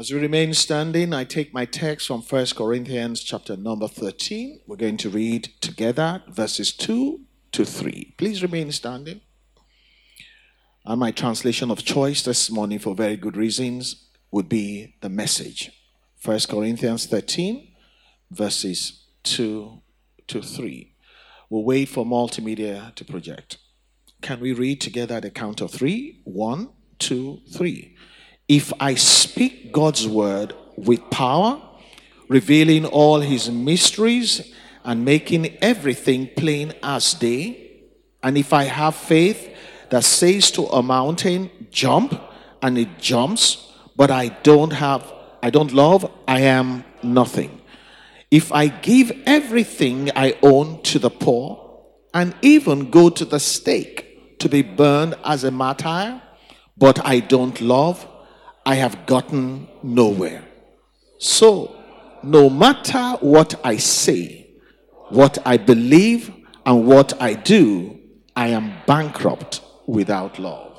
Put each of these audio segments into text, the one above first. As we remain standing, I take my text from 1 Corinthians chapter number 13. We're going to read together verses 2 to 3. Please remain standing. And my translation of choice this morning, for very good reasons, would be The Message. 1 Corinthians 13, verses 2 to 3. We'll wait for multimedia to project. Can we read together at the count of 3? 1, 2, 3. If I speak God's word with power, revealing all his mysteries and making everything plain as day, and if I have faith that says to a mountain, jump, and it jumps, but I don't love, I am nothing. If I give everything I own to the poor, and even go to the stake to be burned as a martyr, but I don't love, I have gotten nowhere. So, no matter what I say, what I believe, and what I do, I am bankrupt without love.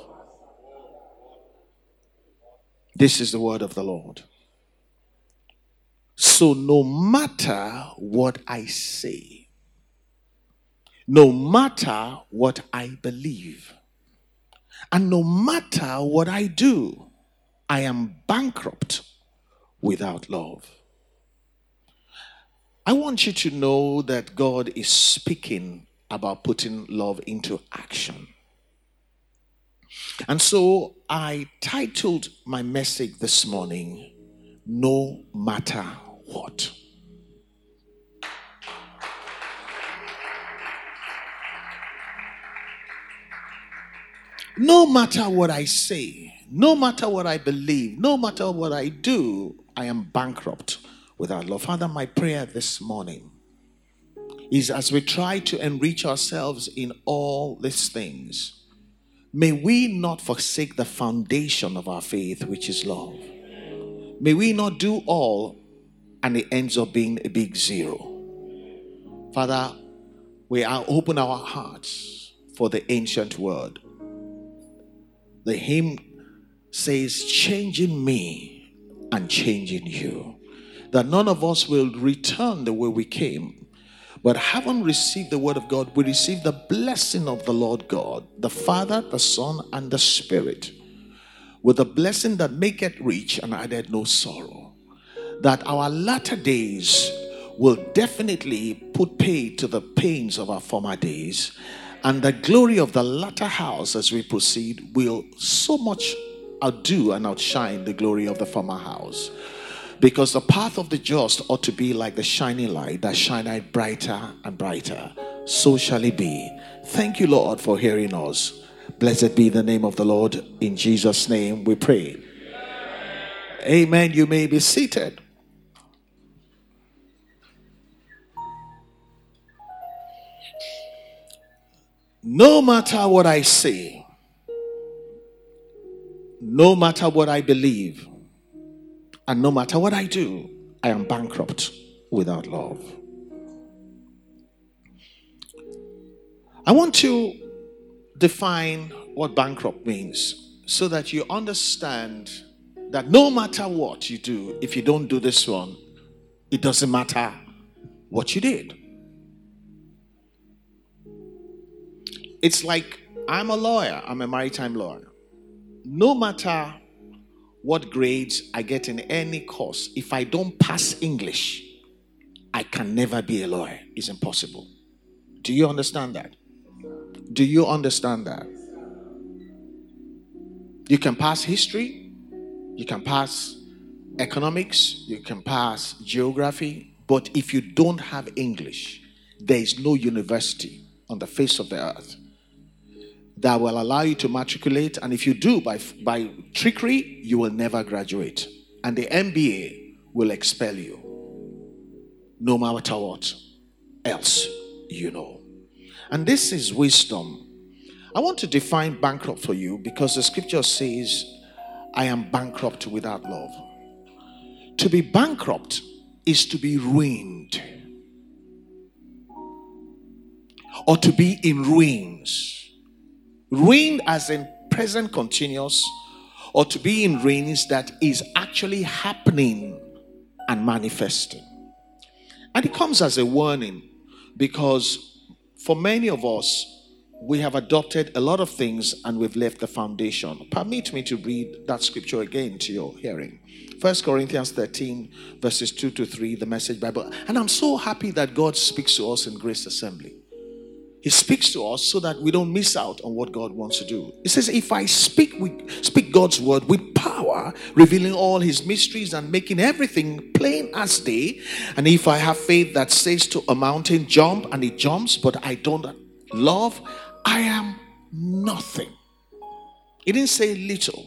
This is the word of the Lord. So no matter what I say, no matter what I believe, and no matter what I do, I am bankrupt without love. I want you to know that God is speaking about putting love into action. And so I titled my message this morning, No Matter What. No matter what I say, no matter what I believe, no matter what I do, I am bankrupt without love. Father, my prayer this morning is, as we try to enrich ourselves in all these things, may we not forsake the foundation of our faith, which is love. May we not do all and it ends up being a big zero. Father, we open our hearts for the ancient word. The hymn says, changing me and changing you, that none of us will return the way we came. But having received the word of God, we receive the blessing of the Lord God, the Father, the Son, and the Spirit, with a blessing that maketh rich and addeth no sorrow, that our latter days will definitely put pay to the pains of our former days, and the glory of the latter house, as we proceed, will so much outdo and outshine the glory of the former house. Because the path of the just ought to be like the shining light that shineth brighter and brighter. So shall it be. Thank you, Lord, for hearing us. Blessed be the name of the Lord. In Jesus' name we pray. Amen. Amen. You may be seated. No matter what I say, no matter what I believe, and no matter what I do, I am bankrupt without love. I want to define what bankrupt means so that you understand that no matter what you do, if you don't do this one, it doesn't matter what you did. It's like I'm a lawyer. I'm a maritime lawyer. No matter what grades I get in any course, if I don't pass English, I can never be a lawyer. It's impossible. Do you understand that? Do you understand that? You can pass history, you can pass economics, you can pass geography, but if you don't have English, there is no university on the face of the earth that will allow you to matriculate, and if you do, by trickery, you will never graduate. And the MBA will expel you, no matter what else you know. And this is wisdom. I want to define bankrupt for you because the scripture says, I am bankrupt without love. To be bankrupt is to be ruined, or to be in ruins. Ruined as in present continuous, or to be in range that is actually happening and manifesting. And it comes as a warning, because for many of us, we have adopted a lot of things and we've left the foundation. Permit me to read that scripture again to your hearing. 1 Corinthians 13 verses 2 to 3, the Message Bible. And I'm so happy that God speaks to us in Grace Assembly. He speaks to us so that we don't miss out on what God wants to do. It says, if I speak, we speak God's word with power, revealing all his mysteries and making everything plain as day. And if I have faith that says to a mountain, jump, and it jumps, but I don't love, I am nothing. He didn't say little.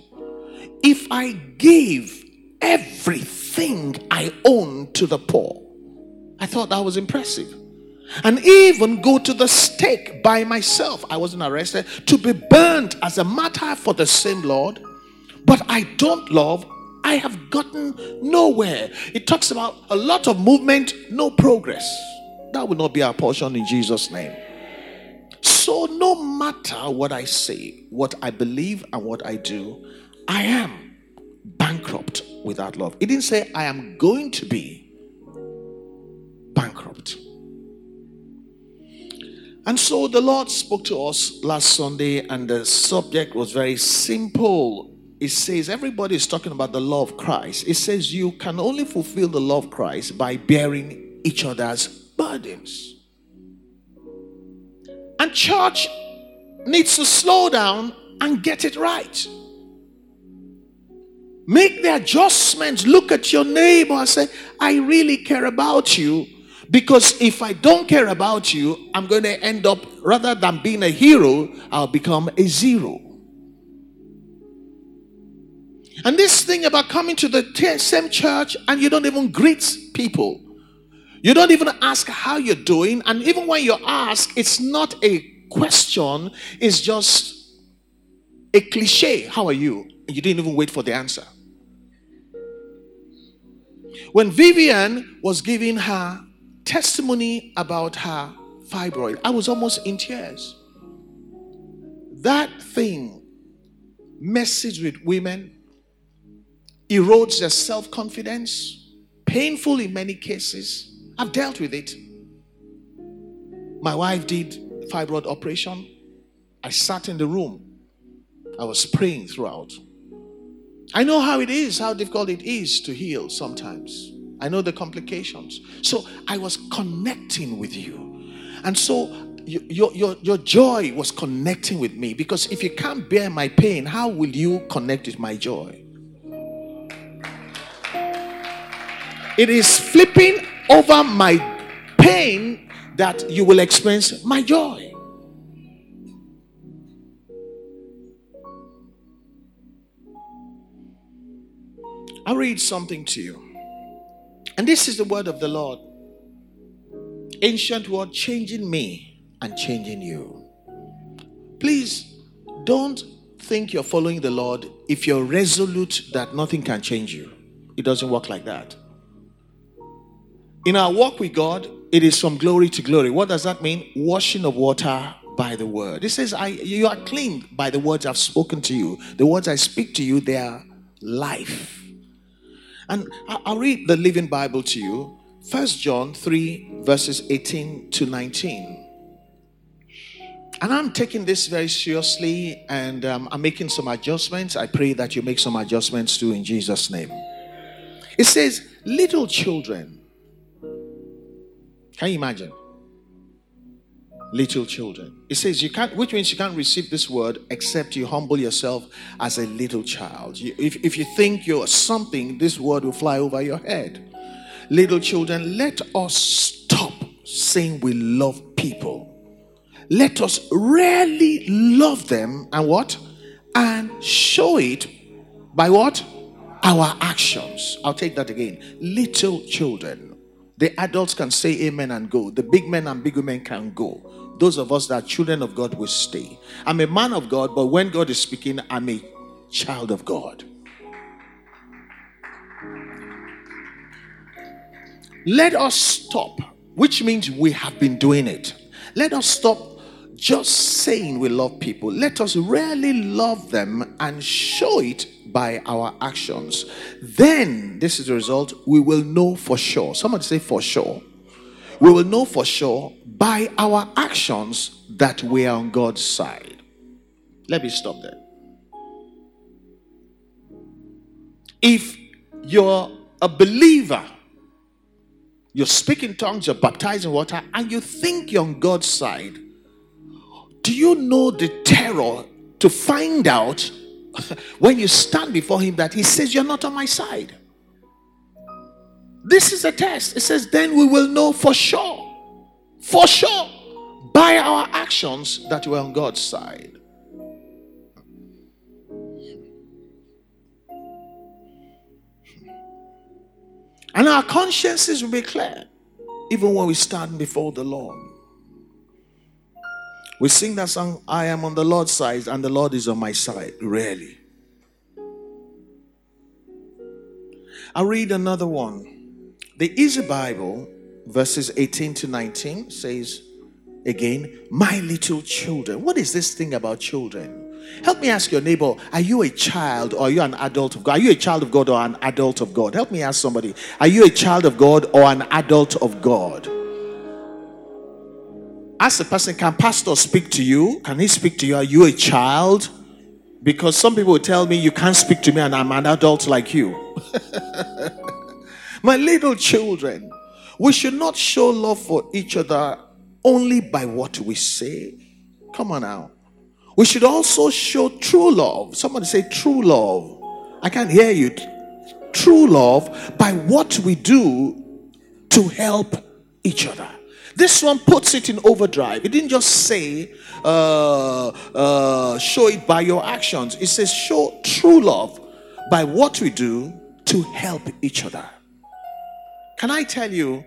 If I gave everything I own to the poor, I thought that was impressive. And even go to the stake by myself, I wasn't arrested, to be burnt as a martyr for the same Lord, but I don't love, I have gotten nowhere. It talks about a lot of movement, no progress. That will not be our portion in Jesus' name. So no matter what I say, what I believe and what I do, I am bankrupt without love. It didn't say I am going to be bankrupt. And so the Lord spoke to us last Sunday, and the subject was very simple. It says, everybody is talking about the love of Christ. It says you can only fulfill the love of Christ by bearing each other's burdens. And church needs to slow down and get it right. Make the adjustments. Look at your neighbor and say, I really care about you. Because if I don't care about you, I'm going to end up, rather than being a hero, I'll become a zero. And this thing about coming to the same church and you don't even greet people. You don't even ask how you're doing. And even when you ask, it's not a question. It's just a cliche. How are you? You didn't even wait for the answer. When Vivian was giving her testimony about her fibroid, I was almost in tears. That thing messes with women, erodes their self-confidence, painful in many cases. I've dealt with it. My wife did fibroid operation. I sat in the room. I was praying throughout. I know how it is, how difficult it is to heal sometimes. I know the complications. So I was connecting with you. And so your joy was connecting with me. Because if you can't bear my pain, how will you connect with my joy? It is flipping over my pain that you will experience my joy. I'll read something to you. And this is the word of the Lord. Ancient word, changing me and changing you. Please don't think you're following the Lord if you're resolute that nothing can change you. It doesn't work like that. In our walk with God, it is from glory to glory. What does that mean? Washing of water by the word. It says, you are cleaned by the words I've spoken to you. The words I speak to you, they are life. And I'll read the Living Bible to you. 1 John 3 verses 18 to 19. And I'm taking this very seriously, and I'm making some adjustments. I pray that you make some adjustments too in Jesus' name. It says, little children. Can you imagine? Little children. It says you can't, which means you can't receive this word except you humble yourself as a little child. If you think you're something, this word will fly over your head. Little children, let us stop saying we love people. Let us really love them and what? And show it by what? Our actions. I'll take that again. Little children. The adults can say amen and go. The big men and big women can go. Those of us that are children of God will stay. I'm a man of God, but when God is speaking, I'm a child of God. Let us stop, which means we have been doing it. Let us stop just saying we love people, let us really love them and show it by our actions. Then, this is the result, we will know for sure. Somebody say for sure. We will know for sure by our actions that we are on God's side. Let me stop there. If you're a believer, you speak in tongues, you're baptized in water, and you think you're on God's side, do you know the terror to find out when you stand before him that he says you're not on my side? This is a test. It says, then we will know for sure, by our actions that we're on God's side. And our consciences will be clear, even when we stand before the Lord. We sing that song, I am on the Lord's side and the Lord is on my side, really. I'll read another one. The Easy Bible, verses 18 to 19, says again, my little children. What is this thing about children? Help me ask your neighbor, are you a child or are you an adult of God? Are you a child of God or an adult of God? Help me ask somebody, are you a child of God or an adult of God? Ask the person, can pastor speak to you? Can he speak to you? Are you a child? Because some people will tell me, you can't speak to me and I'm an adult like you. My little children, we should not show love for each other only by what we say. Come on now. We should also show true love. Somebody say true love. I can't hear you. True love by what we do to help each other. This one puts it in overdrive. It didn't just say show it by your actions. It says show true love by what we do to help each other. Can I tell you,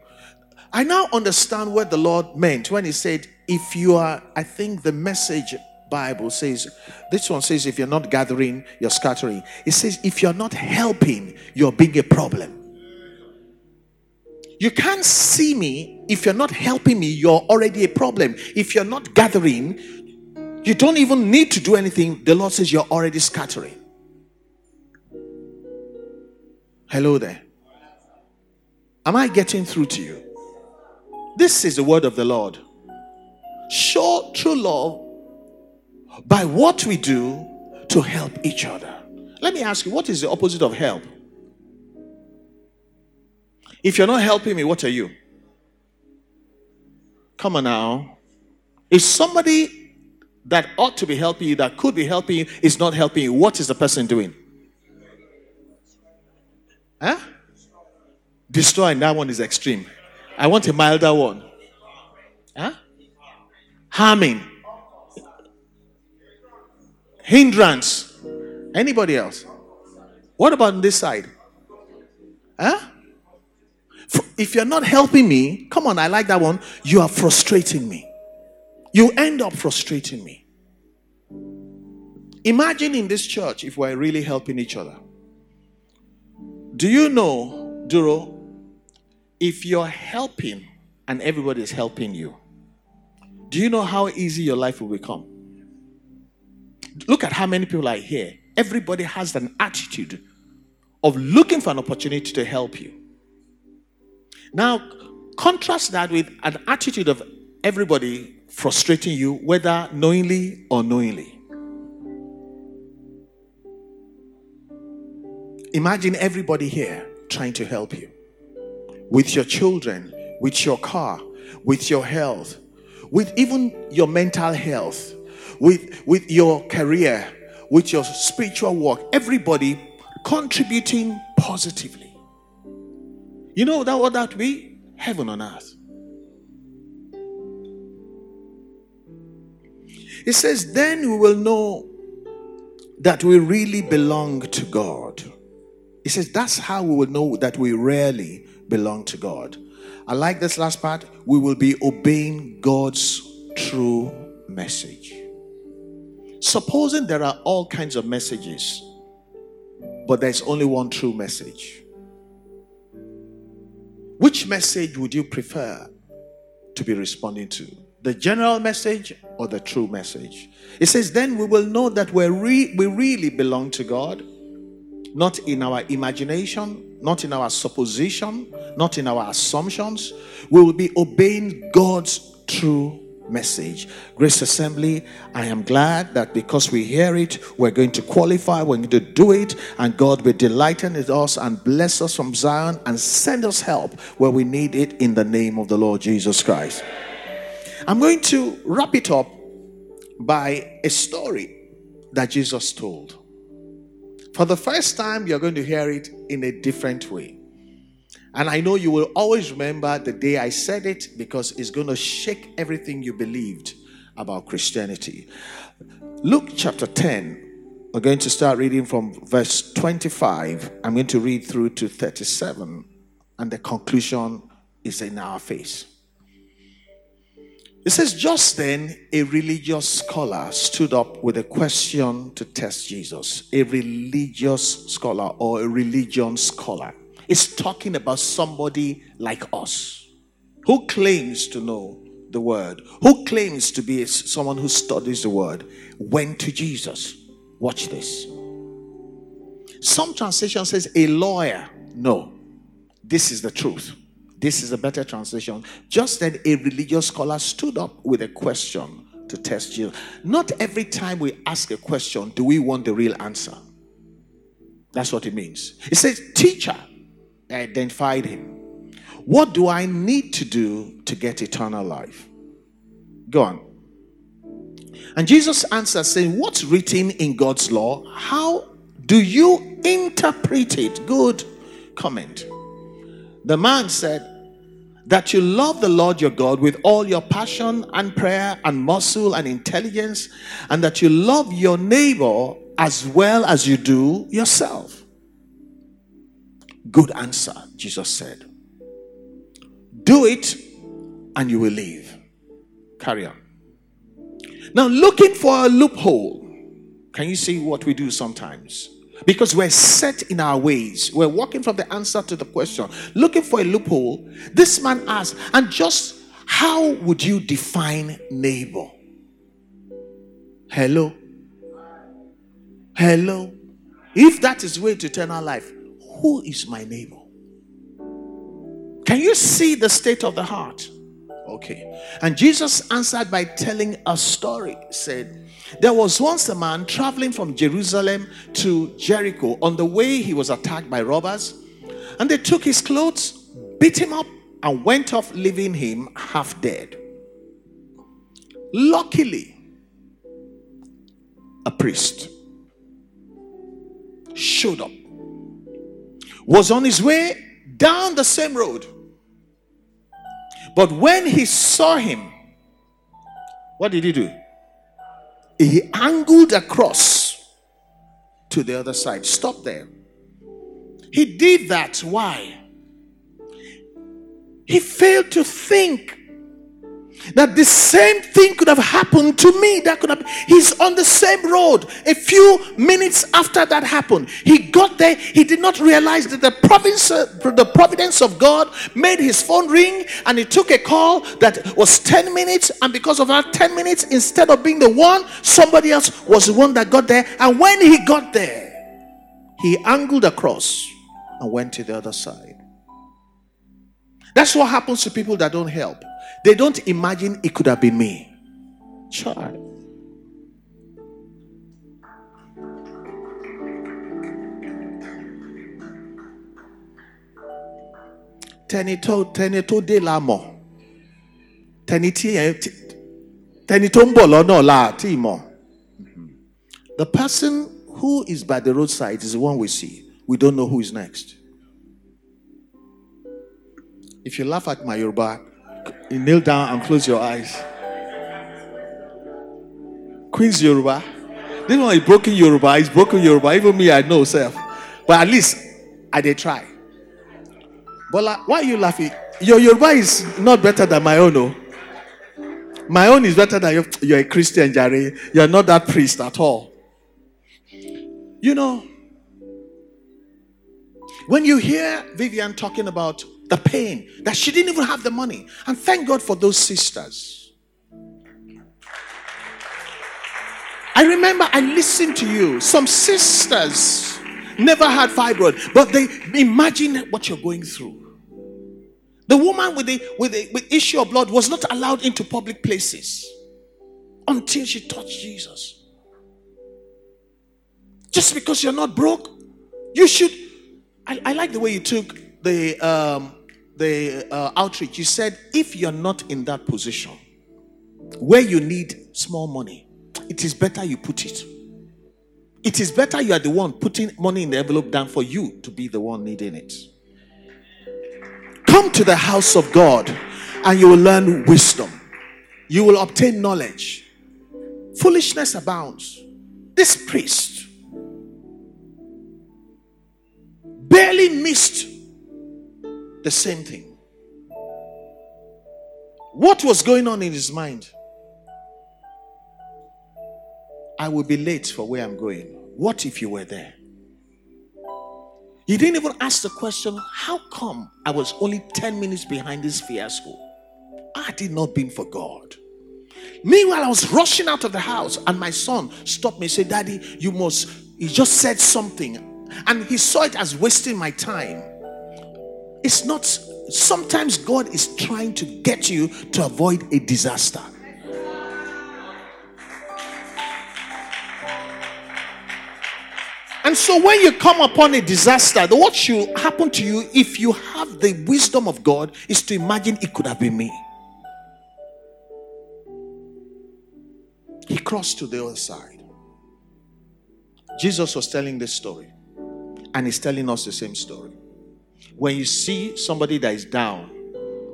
I now understand what the Lord meant when he said, if you are, I think the Message Bible says, this one says, if you're not gathering, you're scattering. It says, if you're not helping, you're being a problem. You can't see me. If you're not helping me, you're already a problem. If you're not gathering, you don't even need to do anything. The Lord says, you're already scattering. Hello there. Am I getting through to you? This is the word of the Lord. Show true love by what we do to help each other. Let me ask you, what is the opposite of help? If you're not helping me, what are you? Come on now. If somebody that ought to be helping you, that could be helping you, is not helping you, what is the person doing? Huh? Destroying, that one is extreme. I want a milder one. Huh? Harming. Hindrance. Anybody else? What about on this side? Huh? If you're not helping me, come on, I like that one. You are frustrating me. You end up frustrating me. Imagine in this church if we're really helping each other. Do you know, Duro? If you're helping and everybody is helping you, do you know how easy your life will become? Look at how many people are here. Everybody has an attitude of looking for an opportunity to help you. Now, contrast that with an attitude of everybody frustrating you, whether knowingly or unknowingly. Imagine everybody here trying to help you. With your children, with your car, with your health, with even your mental health, with your career, with your spiritual work, everybody contributing positively. You know that what that would be? Heaven on earth. It says, then we will know that we really belong to God. It says, that's how we will know that we really belong to God. I like this last part. We will be obeying God's true message. Supposing there are all kinds of messages, but there's only one true message. Which message would you prefer to be responding to? the general message or the true message. It says, then we will know that we really belong to God, not in our imagination, not in our supposition, not in our assumptions. We will be obeying God's true message. Grace Assembly, I am glad that because we hear it, we're going to qualify, we're going to do it, and God will delight in us and bless us from Zion and send us help where we need it in the name of the Lord Jesus Christ. I'm going to wrap it up by a story that Jesus told. For the first time, you're going to hear it in a different way. And I know you will always remember the day I said it, because it's going to shake everything you believed about Christianity. Luke chapter 10, we're going to start reading from verse 25. I'm going to read through to 37, and the conclusion is in our face. It says, just then a religious scholar stood up with a question to test Jesus. A religious scholar, or a religion scholar. It's talking about somebody like us who claims to know the word, who claims to be someone who studies the word, went to Jesus. Watch this. Some translation says a lawyer. No, this is the truth. This is a better translation. Just then a religious scholar stood up with a question to test Jesus. Not every time we ask a question do we want the real answer. That's what it means. It says, teacher, I identified him. What do I need to do to get eternal life? Go on. And Jesus answered, saying, what's written in God's law? How do you interpret it? Good comment. The man said, that you love the Lord your God with all your passion and prayer and muscle and intelligence, and that you love your neighbor as well as you do yourself. Good answer, Jesus said. Do it and you will live. Carry on. Now, looking for a loophole. Can you see what we do sometimes? Because we're set in our ways. We're walking from the answer to the question. Looking for a loophole. This man asked, and just how would you define neighbor? Hello? Hello? If that is way to eternal life, who is my neighbor? Can you see the state of the heart? Okay. And Jesus answered by telling a story. Said, there was once a man traveling from Jerusalem to Jericho. On the way, he was attacked by robbers. And they took his clothes, beat him up, and went off, leaving him half dead. Luckily, a priest showed up. Was on his way down the same road. But when he saw him, what did he do? He angled across to the other side. Stop there. He did that. Why? He failed to think that the same thing could have happened to me. That could have. He's on the same road. A few minutes after that happened, he got there. He did not realize that the providence of God made his phone ring, and he took a call that was 10 minutes. And because of that 10 minutes, instead of being the one, somebody else was the one that got there. And when he got there, he angled across and went to the other side. That's what happens to people that don't help. They don't imagine it could have been me. Child. Tenito de la mo. Tenito mbolo no la ti mo. The person who is by the roadside is the one we see. We don't know who is next. If you laugh at my Yoruba, you kneel down and close your eyes. Queen's Yoruba. This one is broken Yoruba. It's broken Yoruba. Even me, I know self. But at least I did try. But like, why are you laughing? Your Yoruba is not better than my own. No. My own is better than you're a Christian, Jerry. You're not that priest at all. You know, when you hear Vivian talking about the pain that she didn't even have the money. And thank God for those sisters I remember I listened to you. Some sisters never had fibroid, but they imagine what you're going through. The woman with issue of blood was not allowed into public places until she touched Jesus. Just because you're not broke, you should. I like the way you took the outreach. You said, if you're not in that position where you need small money, it is better you put it. It is better you are the one putting money in the envelope than for you to be the one needing it. Come to the house of God and you will learn wisdom. You will obtain knowledge. Foolishness abounds. This priest barely missed the same thing. What was going on in his mind? I will be late for where I'm going. What if you were there? He didn't even ask the question, how come I was only 10 minutes behind this fiasco? I did not been for God. Meanwhile, I was rushing out of the house and my son stopped me and said, Daddy, you must. He just said something and he saw it as wasting my time. It's not. Sometimes God is trying to get you to avoid a disaster. And so when you come upon a disaster, what should happen to you if you have the wisdom of God is to imagine it could have been me. He crossed to the other side. Jesus was telling this story, and he's telling us the same story. When you see somebody that is down,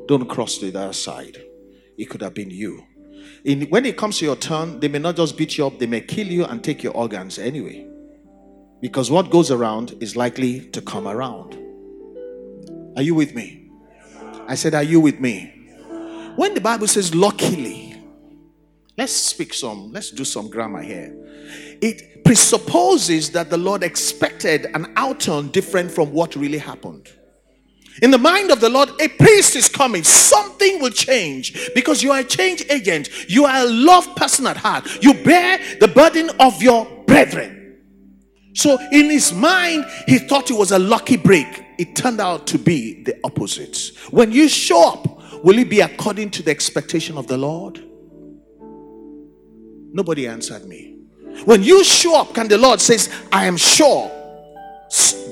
don't cross to the other side. It could have been you. When it comes to your turn, they may not just beat you up, they may kill you and take your organs anyway. Because what goes around is likely to come around. Are you with me? I said, are you with me? When the Bible says luckily, let's do some grammar here. It presupposes that the Lord expected an outturn different from what really happened. In the mind of the Lord, a priest is coming. Something will change because you are a change agent. You are a loved person at heart. You bear the burden of your brethren. So in his mind, he thought it was a lucky break. It turned out to be the opposite. When you show up, will it be according to the expectation of the Lord? Nobody answered me. When you show up, can the Lord says, I am sure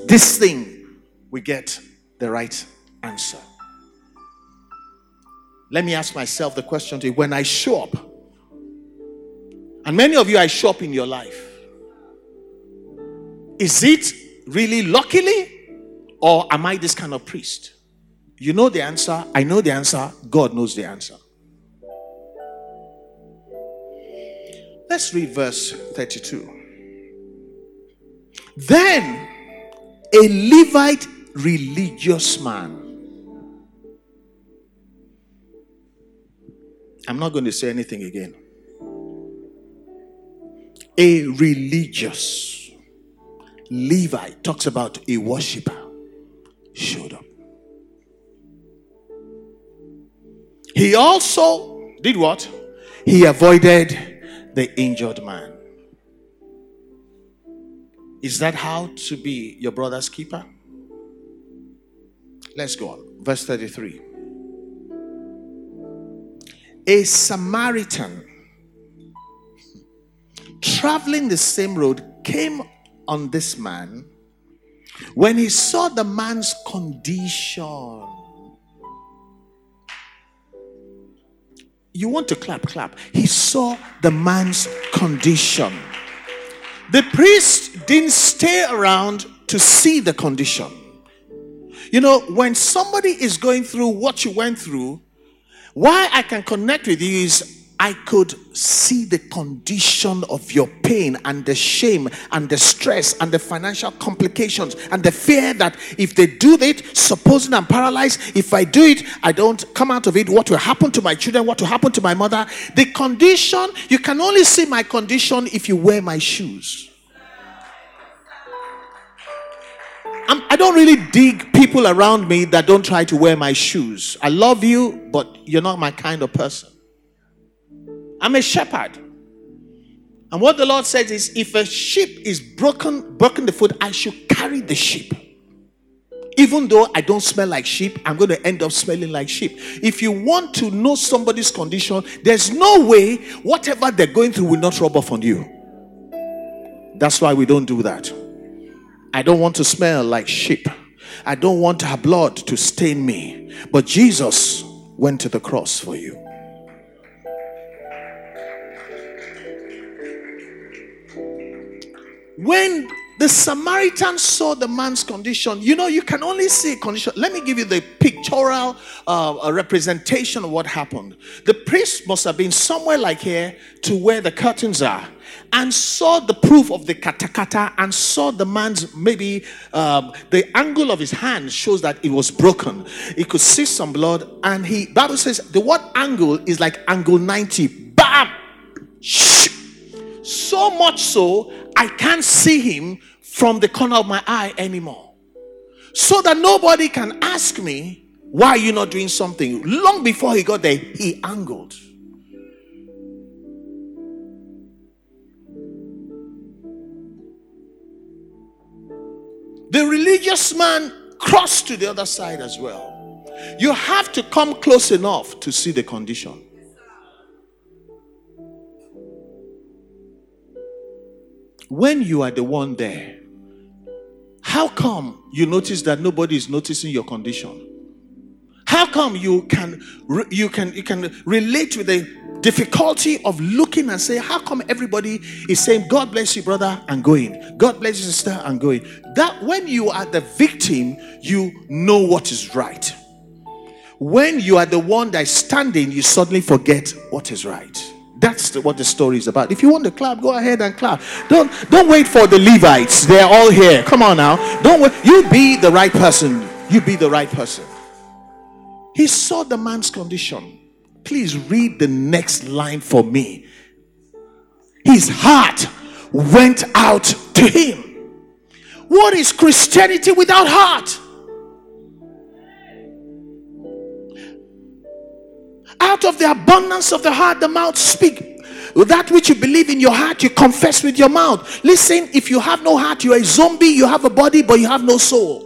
this thing we get the right answer. Let me ask myself the question to you. When I show up, and many of you, I show up in your life. Is it really luckily, or am I this kind of priest? You know the answer. I know the answer. God knows the answer. Let's read verse 32. Then a Levite religious man. I'm not going to say anything again. A religious Levi talks about a worshiper showed up. He also did what? He avoided the injured man. Is that how to be your brother's keeper? Let's go on. Verse 33. A Samaritan traveling the same road came on this man. When he saw the man's condition, you want to clap. He saw the man's condition. The priest didn't stay around to see the condition. You know, when somebody is going through what you went through, why I can connect with you is I could see the condition of your pain and the shame and the stress and the financial complications and the fear that if they do it, supposing I'm paralyzed, if I do it, I don't come out of it, what will happen to my children, what will happen to my mother? The condition, you can only see my condition if you wear my shoes. I don't really dig people around me that don't try to wear my shoes. I love you, but you're not my kind of person. I'm a shepherd. And what the Lord says is, if a sheep is broken the foot, I should carry the sheep. Even though I don't smell like sheep, I'm going to end up smelling like sheep. If you want to know somebody's condition, there's no way whatever they're going through will not rub off on you. That's why we don't do that. I don't want to smell like sheep. I don't want her blood to stain me. But Jesus went to the cross for you. When the Samaritan saw the man's condition, you know, you can only see condition. Let me give you the pictorial representation of what happened. The priest must have been somewhere like here to where the curtains are, and saw the proof of the katakata, and saw the man's, maybe the angle of his hand shows that it was broken. He could see some blood, and he, Bible says, the word angle is like angle 90. Bam! So much so, I can't see him from the corner of my eye anymore. So that nobody can ask me, why are you not doing something? Long before he got there, he angled. The religious man crossed to the other side as well. You have to come close enough to see the condition. When you are the one there, how come you notice that nobody is noticing your condition? How come you can relate with the difficulty of looking and say, how come everybody is saying, God bless you, brother, and going, God bless you, sister, and going? That when you are the victim, you know what is right. When you are the one that is standing, you suddenly forget what is right. That's what the story is about. If you want to clap, go ahead and clap. Don't wait for the Levites. They're all here. Come on now. Don't wait. You be the right person. You be the right person. He saw the man's condition. Please read the next line for me. His heart went out to him. What is Christianity without heart? Out of the abundance of the heart, the mouth speaks. That which you believe in your heart, you confess with your mouth. Listen, if you have no heart, you are a zombie. You have a body, but you have no soul.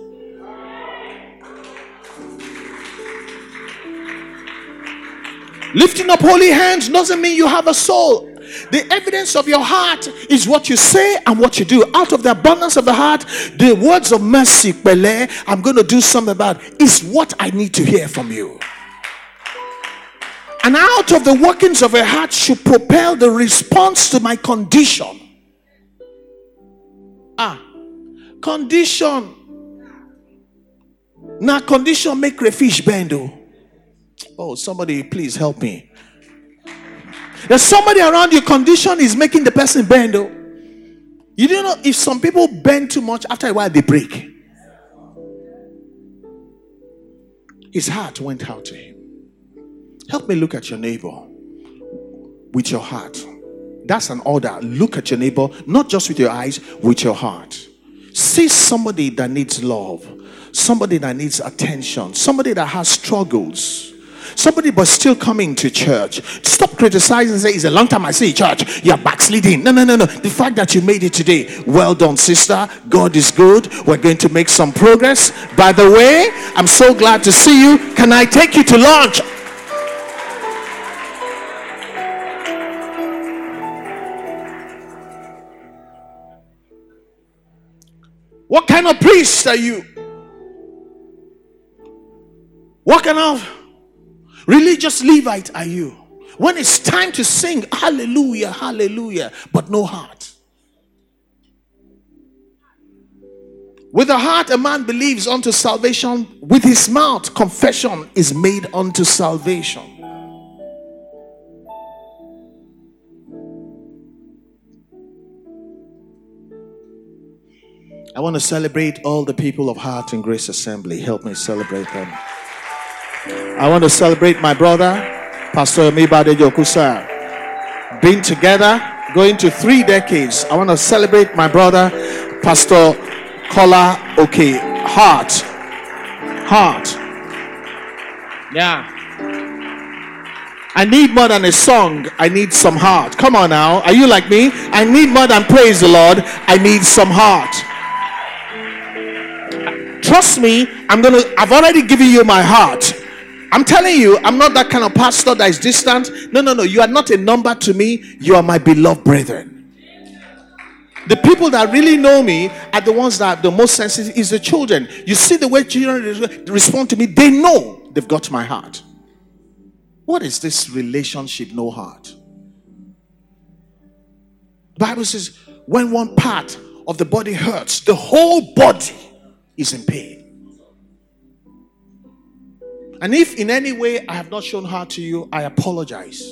Lifting up holy hands doesn't mean you have a soul. The evidence of your heart is what you say and what you do. Out of the abundance of the heart, the words of mercy, Pele, I'm going to do something about, is what I need to hear from you. And out of the workings of a heart should propel the response to my condition. Condition. Now, condition make crayfish bend. Oh, somebody please help me. There's somebody around you, condition is making the person bend. Oh. You don't know if some people bend too much, after a while they break. His heart went out to him. Help me look at your neighbor with your heart. That's an order. Look at your neighbor, not just with your eyes, with your heart. See somebody that needs love, somebody that needs attention, somebody that has struggles, somebody but still coming to church. Stop criticizing and say, it's a long time I see church. You're backsliding. No. The fact that you made it today, well done, sister. God is good. We're going to make some progress. By the way, I'm so glad to see you. Can I take you to lunch? What kind of priest are you? What kind of religious Levite are you? When it's time to sing, hallelujah, hallelujah, but no heart. With the heart a man believes unto salvation, with his mouth confession is made unto salvation. I want to celebrate all the people of Heart and Grace Assembly. Help me celebrate them. I want to celebrate my brother, Pastor Mibade Yokusa. Been together, going to 3 decades. I want to celebrate my brother, Pastor Kola. Okay, Heart. Yeah. I need more than a song. I need some heart. Come on now. Are you like me? I need more than praise the Lord. I need some heart. Trust me, I've already given you my heart. I'm telling you, I'm not that kind of pastor that is distant. No. You are not a number to me. You are my beloved brethren. The people that really know me are the ones that are the most sensitive is the children. You see the way children respond to me. They know they've got my heart. What is this relationship, no heart? The Bible says, when one part of the body hurts, the whole body is in pain. And if in any way I have not shown heart to you, I apologize.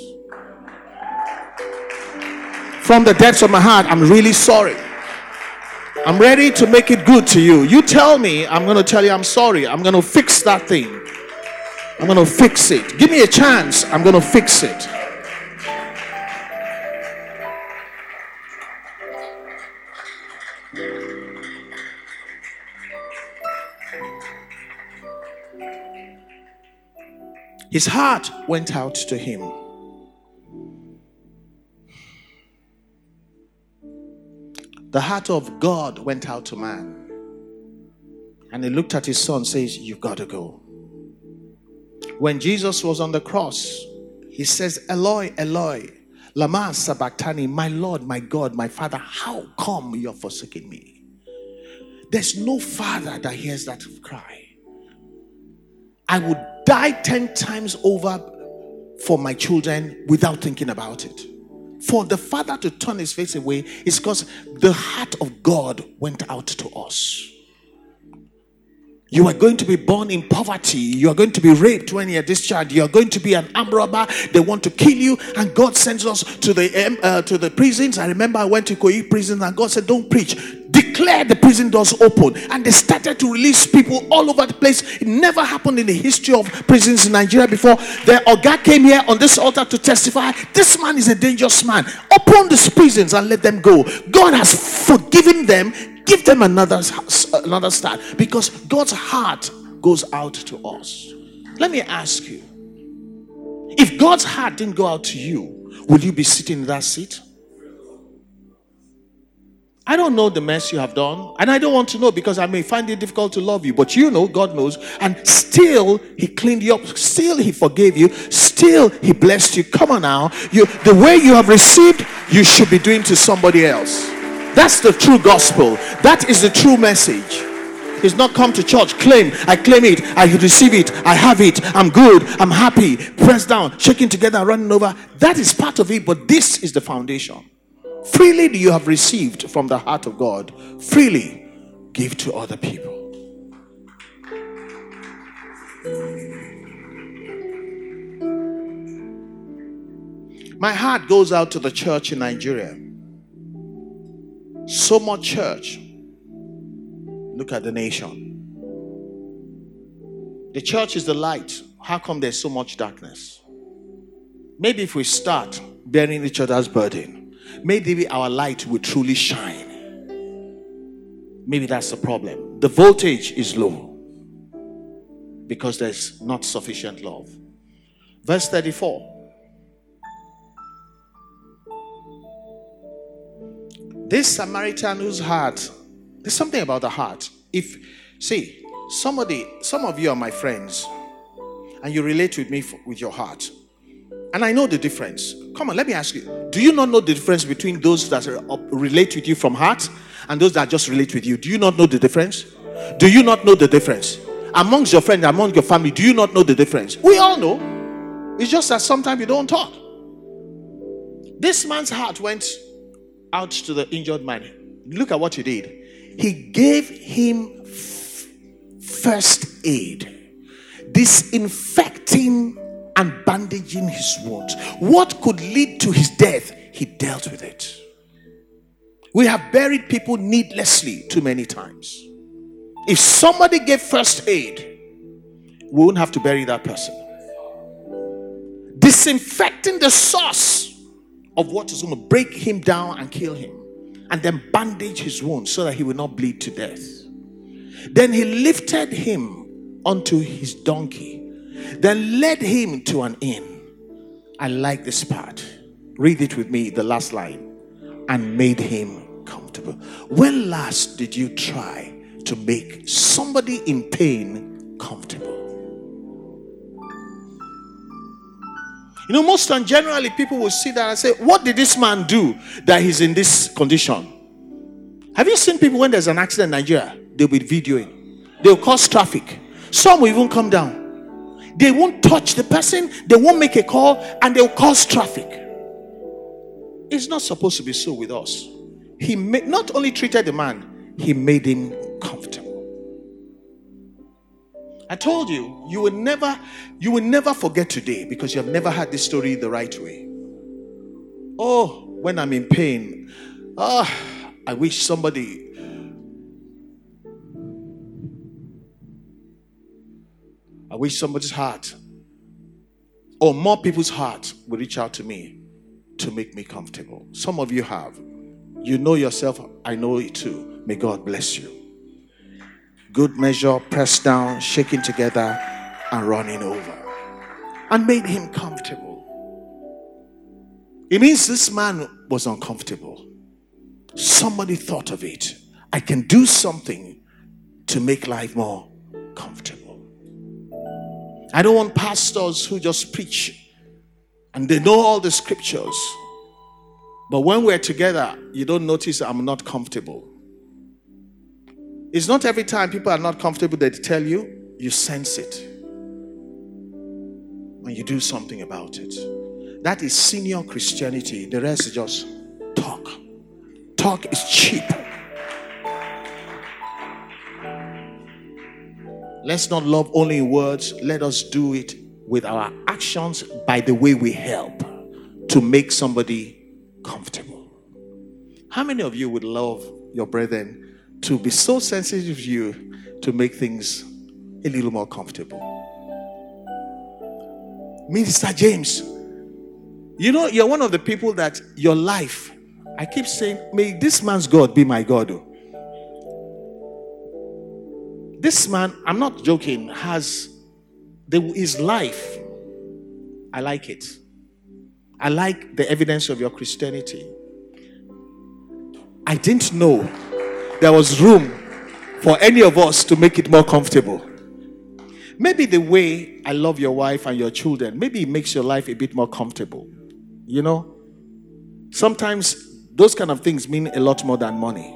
From the depths of my heart, I'm really sorry. I'm ready to make it good to you. You tell me, I'm going to tell you I'm sorry. I'm going to fix that thing. I'm going to fix it. Give me a chance. I'm going to fix it. His heart went out to him. The heart of God went out to man. And he looked at his son, says, you've got to go. When Jesus was on the cross, he says, Eloi, Eloi, lama sabachthani, my Lord, my God, my Father, how come you're forsaking me? There's no father that hears that cry. I would die 10 times over for my children without thinking about it. For the father to turn his face away is because the heart of God went out to us. You are going to be born in poverty. You are going to be raped when you are discharged. You are going to be an armed robber. They want to kill you, and God sends us to the prisons. I remember I went to Koi prison, and God said, "Don't preach. Declare the prison doors open." And they started to release people all over the place. It never happened in the history of prisons in Nigeria before. The Oga came here on this altar to testify. This man is a dangerous man. Open the prisons and let them go. God has forgiven them. Give them another start, because God's heart goes out to us. Let me ask you, if God's heart didn't go out to you, would you be sitting in that seat? I don't know the mess you have done, and I don't want to know, because I may find it difficult to love you, but you know, God knows, and still he cleaned you up, still he forgave you, still he blessed you. Come on now, the way you have received, you should be doing to somebody else. That's the true gospel. That is the true message. He's not come to church, claim, I claim it, I receive it, I have it, I'm good, I'm happy, pressed down, shaking together and running over. That is part of it, but this is the foundation. Freely you have received from the heart of God, freely give to other people. My heart goes out to the church in Nigeria. So much church. Look at the nation. The church is the light. How come there's so much darkness? Maybe if we start bearing each other's burden, maybe our light will truly shine. Maybe that's the problem. The voltage is low because there's not sufficient love. Verse 34. This Samaritan whose heart, there's something about the heart. Some of you are my friends, and you relate with me with your heart. And I know the difference. Come on, let me ask you. Do you not know the difference between those that relate with you from heart and those that just relate with you? Do you not know the difference? Do you not know the difference? Amongst your friends, among your family, do you not know the difference? We all know. It's just that sometimes you don't talk. This man's heart went out to the injured man. Look at what he did. He gave him first aid, disinfecting and bandaging his wounds. What could lead to his death, he dealt with it. We have buried people needlessly too many times. If somebody gave first aid, we wouldn't have to bury that person. Disinfecting the source of what is going to break him down and kill him, and then bandage his wounds so that he will not bleed to death. Then he lifted him onto his donkey, then led him to an inn, I like this part. Read it with me, the last line. And made him comfortable. When last did you try to make somebody in pain comfortable? You know, most times, generally, people will see that and say, what did this man do that he's in this condition? Have you seen people when there's an accident in Nigeria? They'll be videoing. They'll cause traffic. Some will even come down. They won't touch the person. They won't make a call. And they'll cause traffic. It's not supposed to be so with us. He not only treated the man, he made him comfortable. I told you, you will never forget today because you have never had this story the right way. Oh, when I'm in pain, I wish somebody. I wish somebody's heart or more people's heart would reach out to me to make me comfortable. Some of you have. You know yourself. I know it too. May God bless you. Good measure, pressed down, shaking together, and running over. And made him comfortable. It means this man was uncomfortable. Somebody thought of it. I can do something to make life more comfortable. I don't want pastors who just preach and they know all the scriptures. But when we're together, you don't notice I'm not comfortable. It's not every time people are not comfortable they tell you, you sense it. And you do something about it. That is senior Christianity. The rest is just talk. Talk is cheap. Let's not love only in words. Let us do it with our actions by the way we help to make somebody comfortable. How many of you would love your brethren to be so sensitive to you to make things a little more comfortable? Minister James, you know, you're one of the people that your life, I keep saying, may this man's God be my God. This man, I'm not joking, his life, I like it. I like the evidence of your Christianity. I didn't know there was room for any of us to make it more comfortable. Maybe the way I love your wife and your children, maybe it makes your life a bit more comfortable. You know, sometimes those kind of things mean a lot more than money.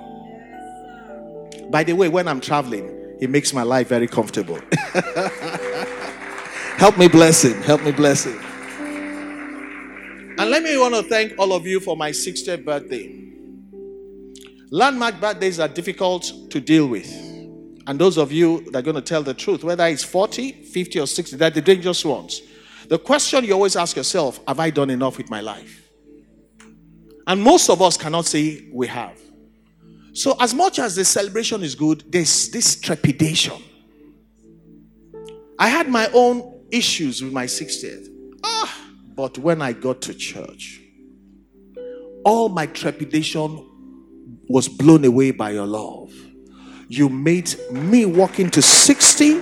By the way, when I'm traveling, it makes my life very comfortable. Help me bless him. And let me want to thank all of you for my 60th birthday. Landmark birthdays are difficult to deal with. And those of you that are going to tell the truth, whether it's 40, 50, or 60, they're the dangerous ones. The question you always ask yourself, have I done enough with my life? And most of us cannot say we have. So as much as the celebration is good, there's this trepidation. I had my own issues with my 60th. But when I got to church, all my trepidation was blown away by your love. You made me walk into 60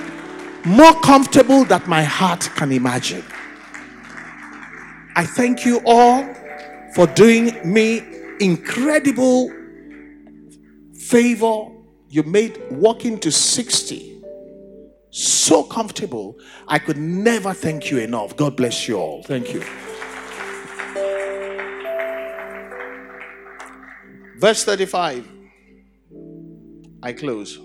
more comfortable than my heart can imagine. I thank you all for doing me incredible favor. You made walking to 60 so comfortable. I could never thank you enough. God bless you all. Thank you. Verse 35. I close.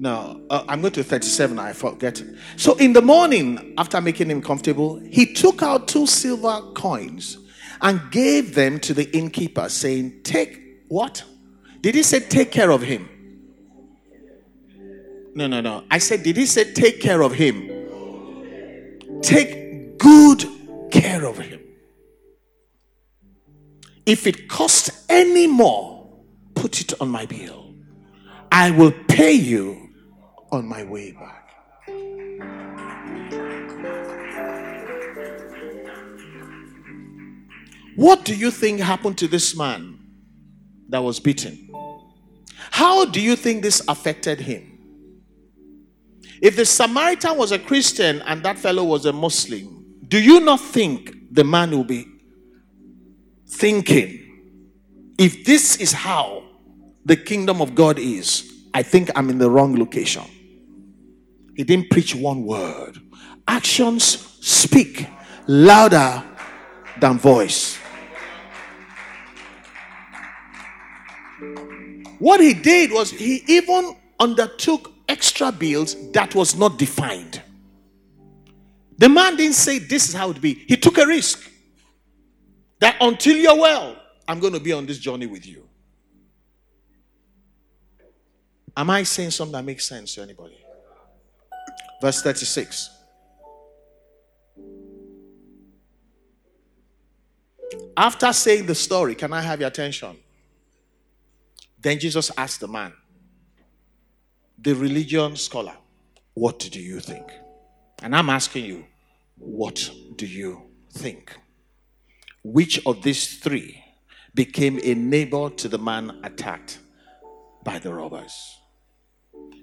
No, I'm going to 37. I forget. So in the morning, after making him comfortable, he took out 2 silver coins and gave them to the innkeeper, saying, take what? Did he say take care of him? No. I said, did he say take care of him? Take good care of him. If it costs any more, put it on my bill. I will pay you on my way back. What do you think happened to this man that was beaten? How do you think this affected him? If the Samaritan was a Christian and that fellow was a Muslim, do you not think the man will be thinking, if this is how the kingdom of God is, I think I'm in the wrong location? He didn't preach one word. Actions speak louder than voice. What he did was he even undertook extra bills that was not defined. The man didn't say this is how it would be. He took a risk that until you're well, I'm going to be on this journey with you. Am I saying something that makes sense to anybody? Verse 36. After saying the story, can I have your attention? Then Jesus asked the man, the religion scholar, what do you think? And I'm asking you, what do you think? Which of these three became a neighbor to the man attacked by the robbers?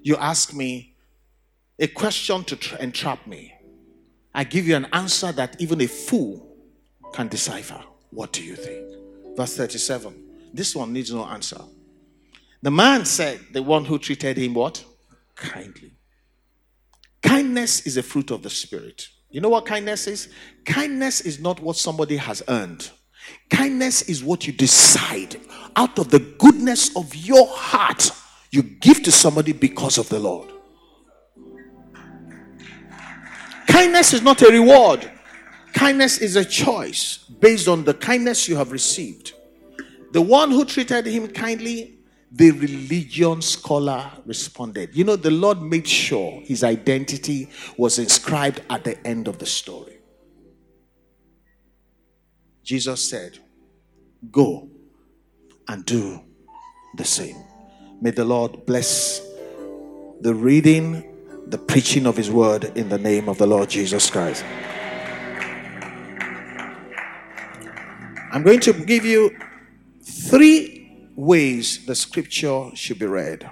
You ask me a question to entrap me. I give you an answer that even a fool can decipher. What do you think? Verse 37. This one needs no answer. The man said, the one who treated him what? Kindly. Kindness is a fruit of the Spirit. You know what kindness is? Kindness is not what somebody has earned. Kindness is what you decide out of the goodness of your heart you give to somebody because of the Lord. Kindness is not a reward. Kindness is a choice based on the kindness you have received. The one who treated him kindly, the religion scholar, responded. You know, the Lord made sure his identity was inscribed at the end of the story. Jesus said, go and do the same. May the Lord bless the reading, the preaching of his word in the name of the Lord Jesus Christ. I'm going to give you three ways the scripture should be read.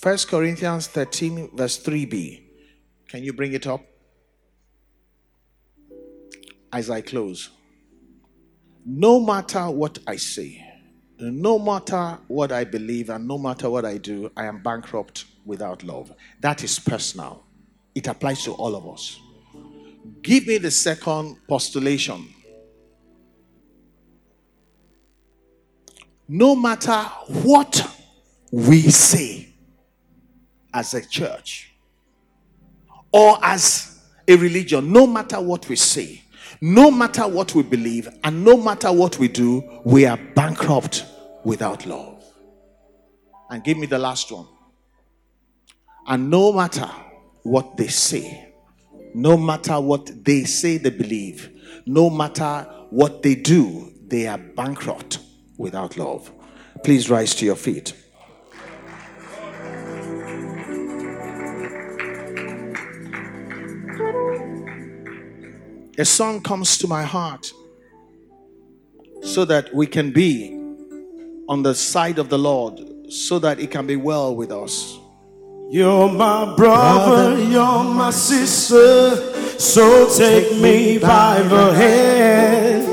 1 Corinthians 13 verse 3b. Can you bring it up? As I close. No matter what I say, no matter what I believe, and no matter what I do, I am bankrupt without love. That is personal. It applies to all of us. Give me the second postulation. No matter what we say as a church or as a religion, no matter what we say, no matter what we believe, and no matter what we do, we are bankrupt without love. And give me the last one. And no matter what they say, no matter what they say they believe, no matter what they do, they are bankrupt without love. Please rise to your feet. A song comes to my heart so that we can be on the side of the Lord, so that it can be well with us. You're my brother, you're my sister, so take me by the hand.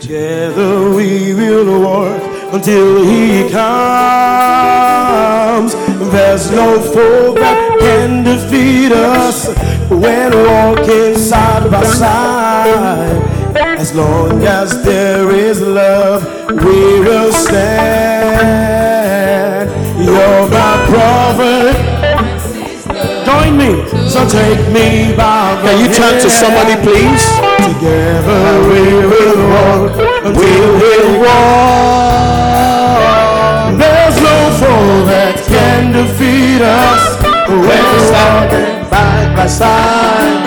Together we will walk until he comes. There's no foe that can defeat us when walking side by side. As long as there is love, we will stand. You're my brother. Join me, so take me by the hand. Can you turn to somebody, please? Together we will walk, we will walk. There's no foe that can defeat us when we're side by side.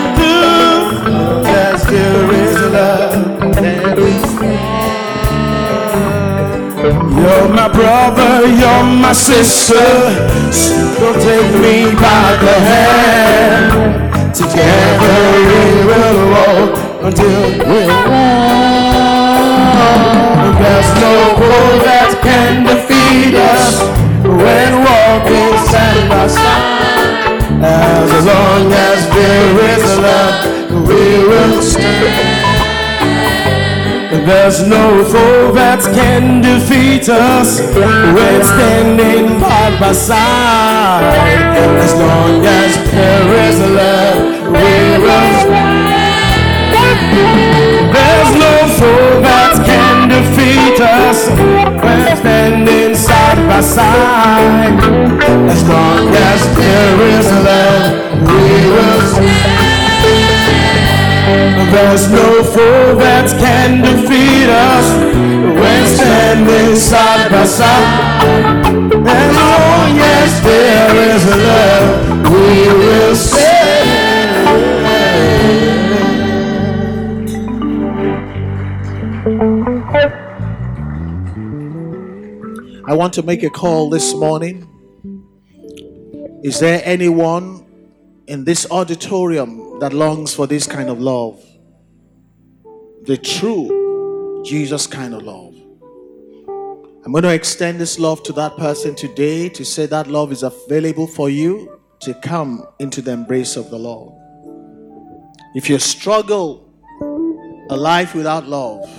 As there is love, then we stand. You're my brother, you're my sister, so don't take me by the hand. Together we will walk until we're one. There's no foe that can defeat us when walking side by side. As long There's no foe that can defeat us. We're standing side by side. As long as there is love, we will stand. There's no foe that can defeat us. We're standing side by side. As long as there is love, we will stand. There's no foe that can defeat us. We're standing side by side. And oh yes, there is love, we will stand. I want to make a call this morning. Is there anyone in this auditorium that longs for this kind of love? The true Jesus kind of love. I'm going to extend this love to that person today, to say that love is available for you to come into the embrace of the Lord. If you struggle a life without love,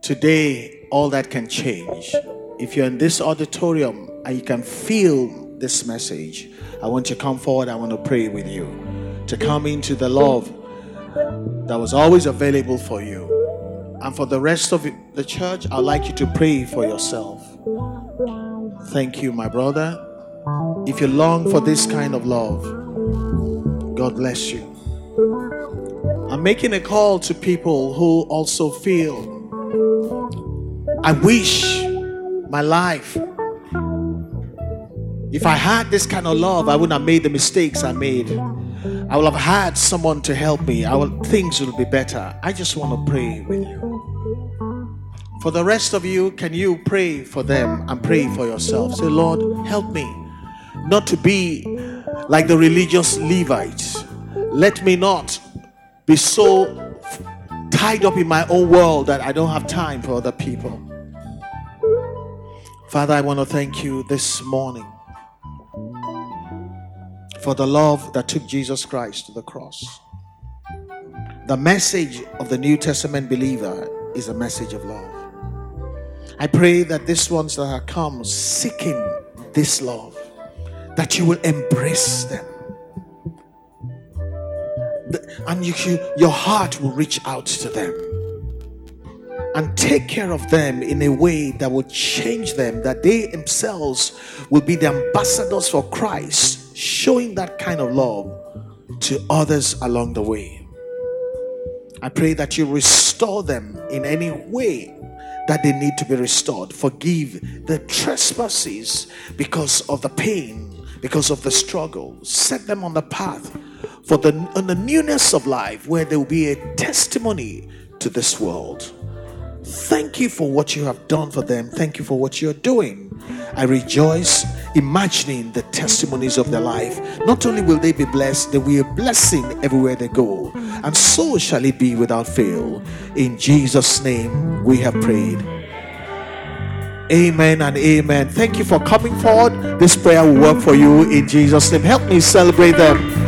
today all that can change. If you're in this auditorium and you can feel this message, I want you to come forward. I want to pray with you to come into the love that was always available for you. And for the rest of the church, I'd like you to pray for yourself. Thank you, my brother. If you long for this kind of love, God bless you. I'm making a call to people who also feel, I wish my life, if I had this kind of love, I wouldn't have made the mistakes I made. I will have had someone to help me. Things will be better. I just want to pray with you. For the rest of you, can you pray for them and pray for yourself? Say, Lord, help me not to be like the religious Levites. Let me not be so tied up in my own world that I don't have time for other people. Father, I want to thank you this morning for the love that took Jesus Christ to the cross. The message of the New Testament believer is a message of love. I pray that these ones that have come seeking this love, that you will embrace them. And your heart will reach out to them. And take care of them in a way that will change them, that they themselves will be the ambassadors for Christ, showing that kind of love to others along the way. I pray that you restore them in any way that they need to be restored. Forgive the trespasses because of the pain, because of the struggle. Set them on the path on the newness of life, where there will be a testimony to this world. Thank you for what you have done for them. Thank you for what you're doing. I rejoice imagining the testimonies of their life. Not only will they be blessed, they will be a blessing everywhere they go. And so shall it be without fail. In Jesus' name we have prayed. Amen and amen. Thank you for coming forward. This prayer will work for you in Jesus' name. Help me celebrate them.